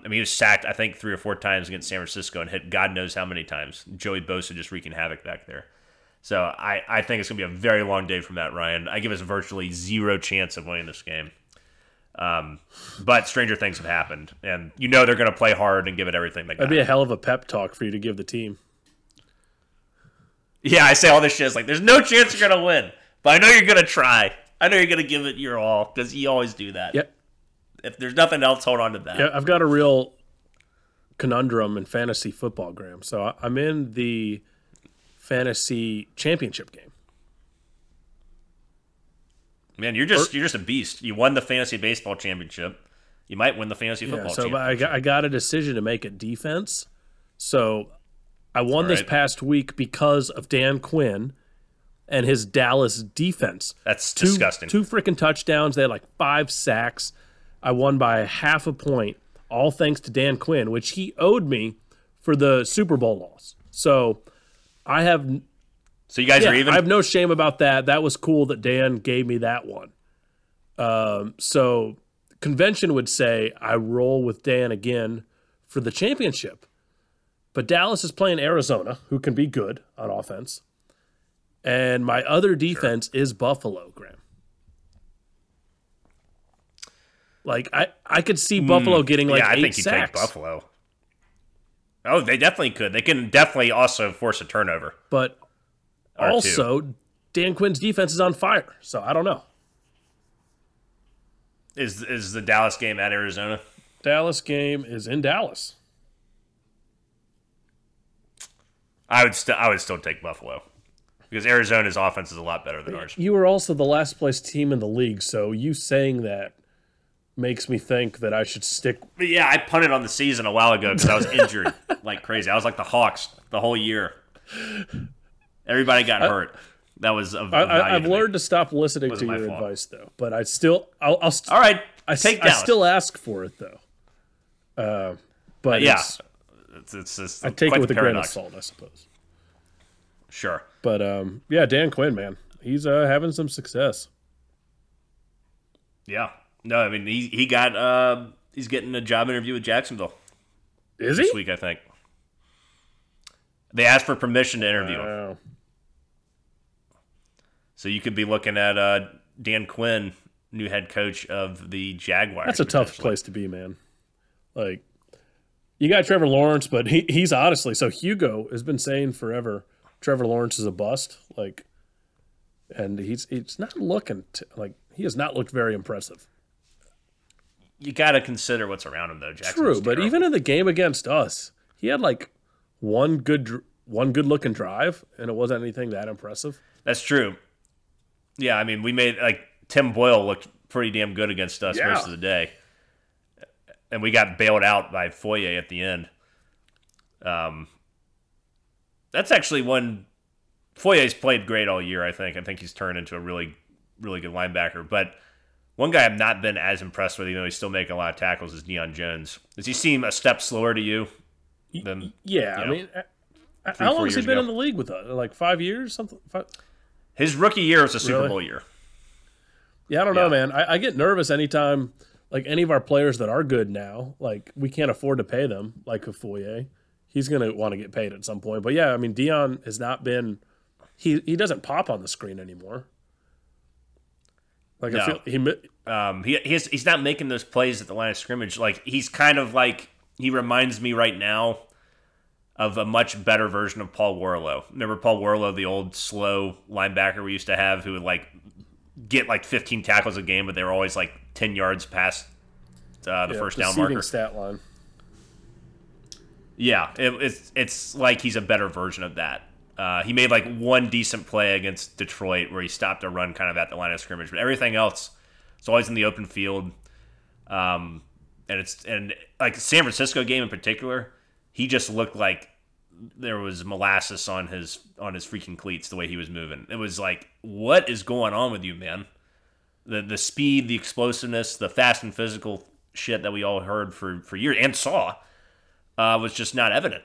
He was sacked, I think, 3 or 4 times against San Francisco and hit God knows how many times. Joey Bosa just wreaking havoc back there. So I think it's going to be a very long day for Matt Ryan. I give us virtually 0 chance of winning this game. But stranger things have happened, and they're going to play hard and give it everything they got. That'd be a hell of a pep talk for you to give the team. Yeah, I say all this shit. It's like, there's no chance you're going to win, but I know you're going to try. I know you're going to give it your all, because you always do that. Yep. If there's nothing else, hold on to that. Yeah, I've got a real conundrum in fantasy football, Graham. So I'm in the fantasy championship game. Man, you're just a beast. You won the fantasy baseball championship. You might win the fantasy football championship. So I got a decision to make at defense. So I won this past week because of Dan Quinn and his Dallas defense. That's disgusting. 2 freaking touchdowns. They had like 5 sacks. I won by half a point, all thanks to Dan Quinn, which he owed me for the Super Bowl loss. So I have... So you guys are even? I have no shame about that. That was cool that Dan gave me that one. So convention would say I roll with Dan again for the championship. But Dallas is playing Arizona, who can be good on offense. And my other defense is Buffalo, Graham. Like, I could see Buffalo getting like 8 sacks. Yeah, I think you take Buffalo. Oh, they definitely could. They can definitely also force a turnover. But also, Dan Quinn's defense is on fire, so I don't know. Is the Dallas game at Arizona? Dallas game is in Dallas. I would still take Buffalo because Arizona's offense is a lot better than ours. You were also the last place team in the league, so you saying that makes me think that I should stick. Yeah, I punted on the season a while ago because I was injured like crazy. I was like the Hawks the whole year. Everybody got hurt. That was I've learned to stop listening to your advice, though. But I still, all right. I still ask for it, though. But yeah, it's I take it with a grain of salt, I suppose. Sure, but yeah, Dan Quinn, man, he's having some success. Yeah, no, I mean he got he's getting a job interview with Jacksonville. Is he this week? I think they asked for permission to interview him. So you could be looking at Dan Quinn, new head coach of the Jaguars. That's a tough place to be, man. Like, you got Trevor Lawrence, but he's honestly, so Hugo has been saying forever, Trevor Lawrence is a bust. Like, and he's not looking like he has not looked very impressive. You got to consider what's around him, though. True, but even in the game against us, he had like one good looking drive, and it wasn't anything that impressive. That's true. Yeah, I mean, we made, like, Tim Boyle looked pretty damn good against us most of the day. And we got bailed out by Foye at the end. That's actually one. Foye's played great all year, I think. I think he's turned into a really, really good linebacker. But one guy I've not been as impressed with, even though he's still making a lot of tackles, is Deion Jones. Does he seem a step slower to you? Yeah, I mean, how long has he been in the league with us? Like 5 years? Something? His rookie year was a Super Bowl year. Yeah, I don't know, man. I get nervous anytime, like, any of our players that are good now, like, we can't afford to pay them, like a Foye. He's going to want to get paid at some point. But, yeah, I mean, Deion has not been – he doesn't pop on the screen anymore. Like, no. I feel he's not making those plays at the line of scrimmage. Like, he's kind of like – he reminds me right now of a much better version of Paul Warlow. Remember Paul Warlow, the old slow linebacker we used to have who would, like, get, like, 15 tackles a game, but they were always, like, 10 yards past the first down marker? Stat line. Yeah, it's like he's a better version of that. He made, like, one decent play against Detroit where he stopped a run kind of at the line of scrimmage, but everything else, it's always in the open field. And like, the San Francisco game in particular, he just looked like there was molasses on his freaking cleats the way he was moving. It was like, what is going on with you, man? The speed, the explosiveness, the fast and physical shit that we all heard for years and saw was just not evident.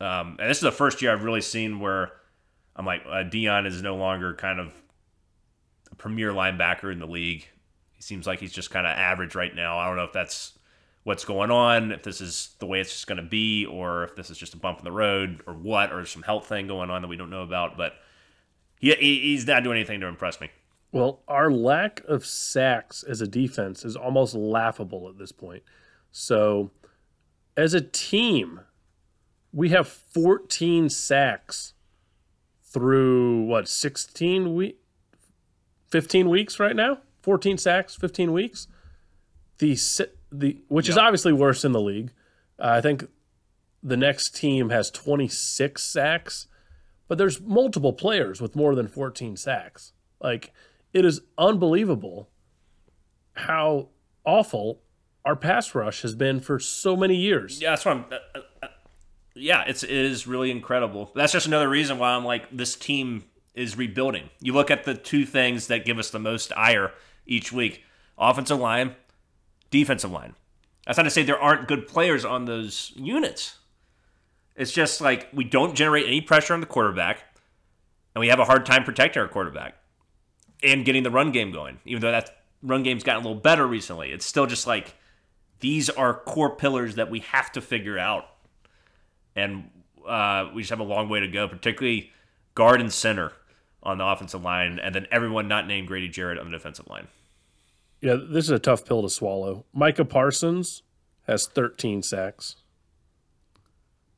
And this is the first year I've really seen where I'm like, Deion is no longer kind of a premier linebacker in the league. He seems like he's just kind of average right now. I don't know if that's what's going on, if this is the way it's just going to be, or if this is just a bump in the road, or what, or some health thing going on that we don't know about. But he's not doing anything to impress me. Well, our lack of sacks as a defense is almost laughable at this point. So, as a team, we have 14 sacks through, 15 weeks right now? 14 sacks, 15 weeks? Which is obviously worse in the league. I think the next team has 26 sacks, but there's multiple players with more than 14 sacks. Like, it is unbelievable how awful our pass rush has been for so many years. Yeah, that's what I'm. It is really incredible. That's just another reason why I'm like, this team is rebuilding. You look at the two things that give us the most ire each week: offensive line, defensive line. That's not to say there aren't good players on those units. It's just like we don't generate any pressure on the quarterback, and we have a hard time protecting our quarterback and getting the run game going. Even though that run game's gotten a little better recently, it's still just like these are core pillars that we have to figure out, and we just have a long way to go, particularly guard and center on the offensive line, and then everyone not named Grady Jarrett on the defensive line. Yeah, this is a tough pill to swallow. Micah Parsons has 13 sacks.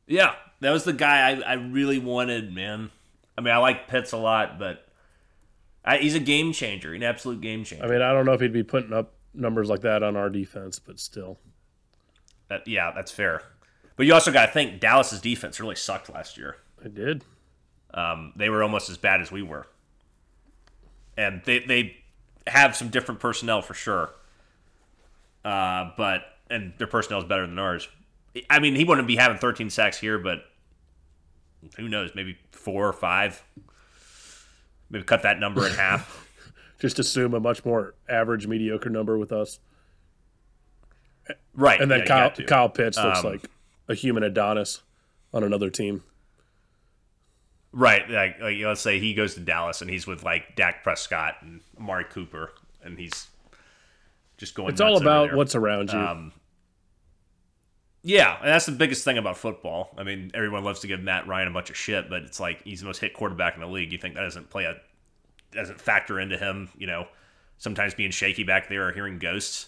Yeah, that was the guy I really wanted, man. I mean, I like Pitts a lot, but He's a game changer, an absolute game changer. I mean, I don't know if he'd be putting up numbers like that on our defense, but still. Yeah, that's fair. But you also got to think Dallas's defense really sucked last year. It did. They were almost as bad as we were. And they have some different personnel for sure. And their personnel is better than ours. I mean, he wouldn't be having 13 sacks here, but who knows, maybe 4 or 5. Maybe cut that number in half. Just assume a much more average, mediocre number with us. Right. And then Kyle Pitts looks like a human Adonis on another team. Right. Like let's say he goes to Dallas and he's with like Dak Prescott and Amari Cooper, and he's just going nuts. It's all about what's around you. Yeah, and that's the biggest thing about football. I mean, everyone loves to give Matt Ryan a bunch of shit, but it's like he's the most hit quarterback in the league. You think that doesn't factor into him, you know, sometimes being shaky back there or hearing ghosts.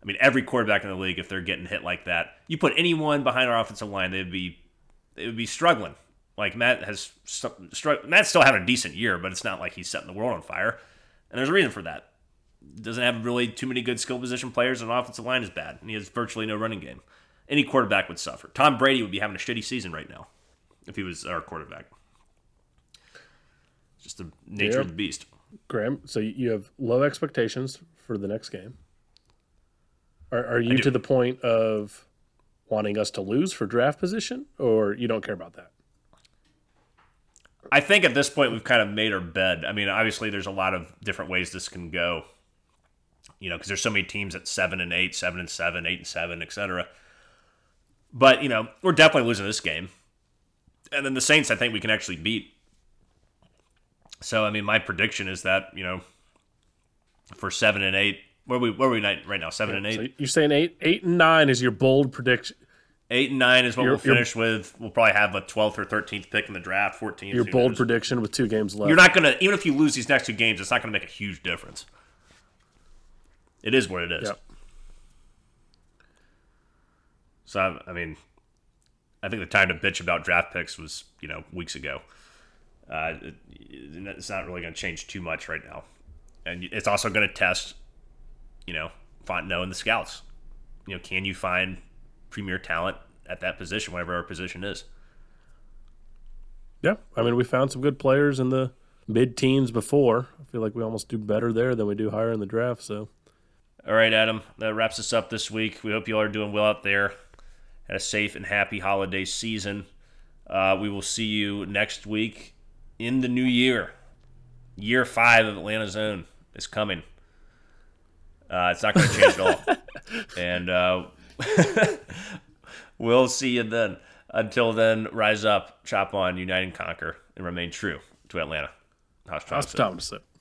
I mean, every quarterback in the league, if they're getting hit like that, you put anyone behind our offensive line, they would be struggling. Like Matt has Matt's still having a decent year, but it's not like he's setting the world on fire. And there's a reason for that. Doesn't have really too many good skill position players, and offensive line is bad, and he has virtually no running game. Any quarterback would suffer. Tom Brady would be having a shitty season right now if he was our quarterback. It's just the nature of the beast. Graham, so you have low expectations for the next game. Are you to the point of wanting us to lose for draft position, or you don't care about that? I think at this point we've kind of made our bed. I mean, obviously there's a lot of different ways this can go, you know, because there's so many teams at 7-8, 7-7, 8-7, etc. But, you know, we're definitely losing this game. And then the Saints, I think we can actually beat. So, I mean, my prediction is that, you know, for 7-8, where are we right now, 7-8? So you're saying 8-9 is your bold prediction. 8-9 is what we'll finish with. We'll probably have a 12th or 13th pick in the draft, 14th. Your bold prediction with 2 games left. You're not going to, even if you lose these next 2 games, it's not going to make a huge difference. It is what it is. Yep. So, I mean, I think the time to bitch about draft picks was, you know, weeks ago. It's not really going to change too much right now. And it's also going to test, you know, Fontenot and the scouts. You know, can you find premier talent at that position, whatever our position is? Yeah. I mean, we found some good players in the mid-teens before. I feel like we almost do better there than we do higher in the draft, so. All right, Adam, that wraps us up this week. We hope you all are doing well out there. Had a safe and happy holiday season. We will see you next week in the new year. Year 5 of Atlanta Zoom is coming. It's not going to change at all. And we'll see you then. Until then, rise up, chop on, unite and conquer, and remain true to Atlanta. How's Thompson?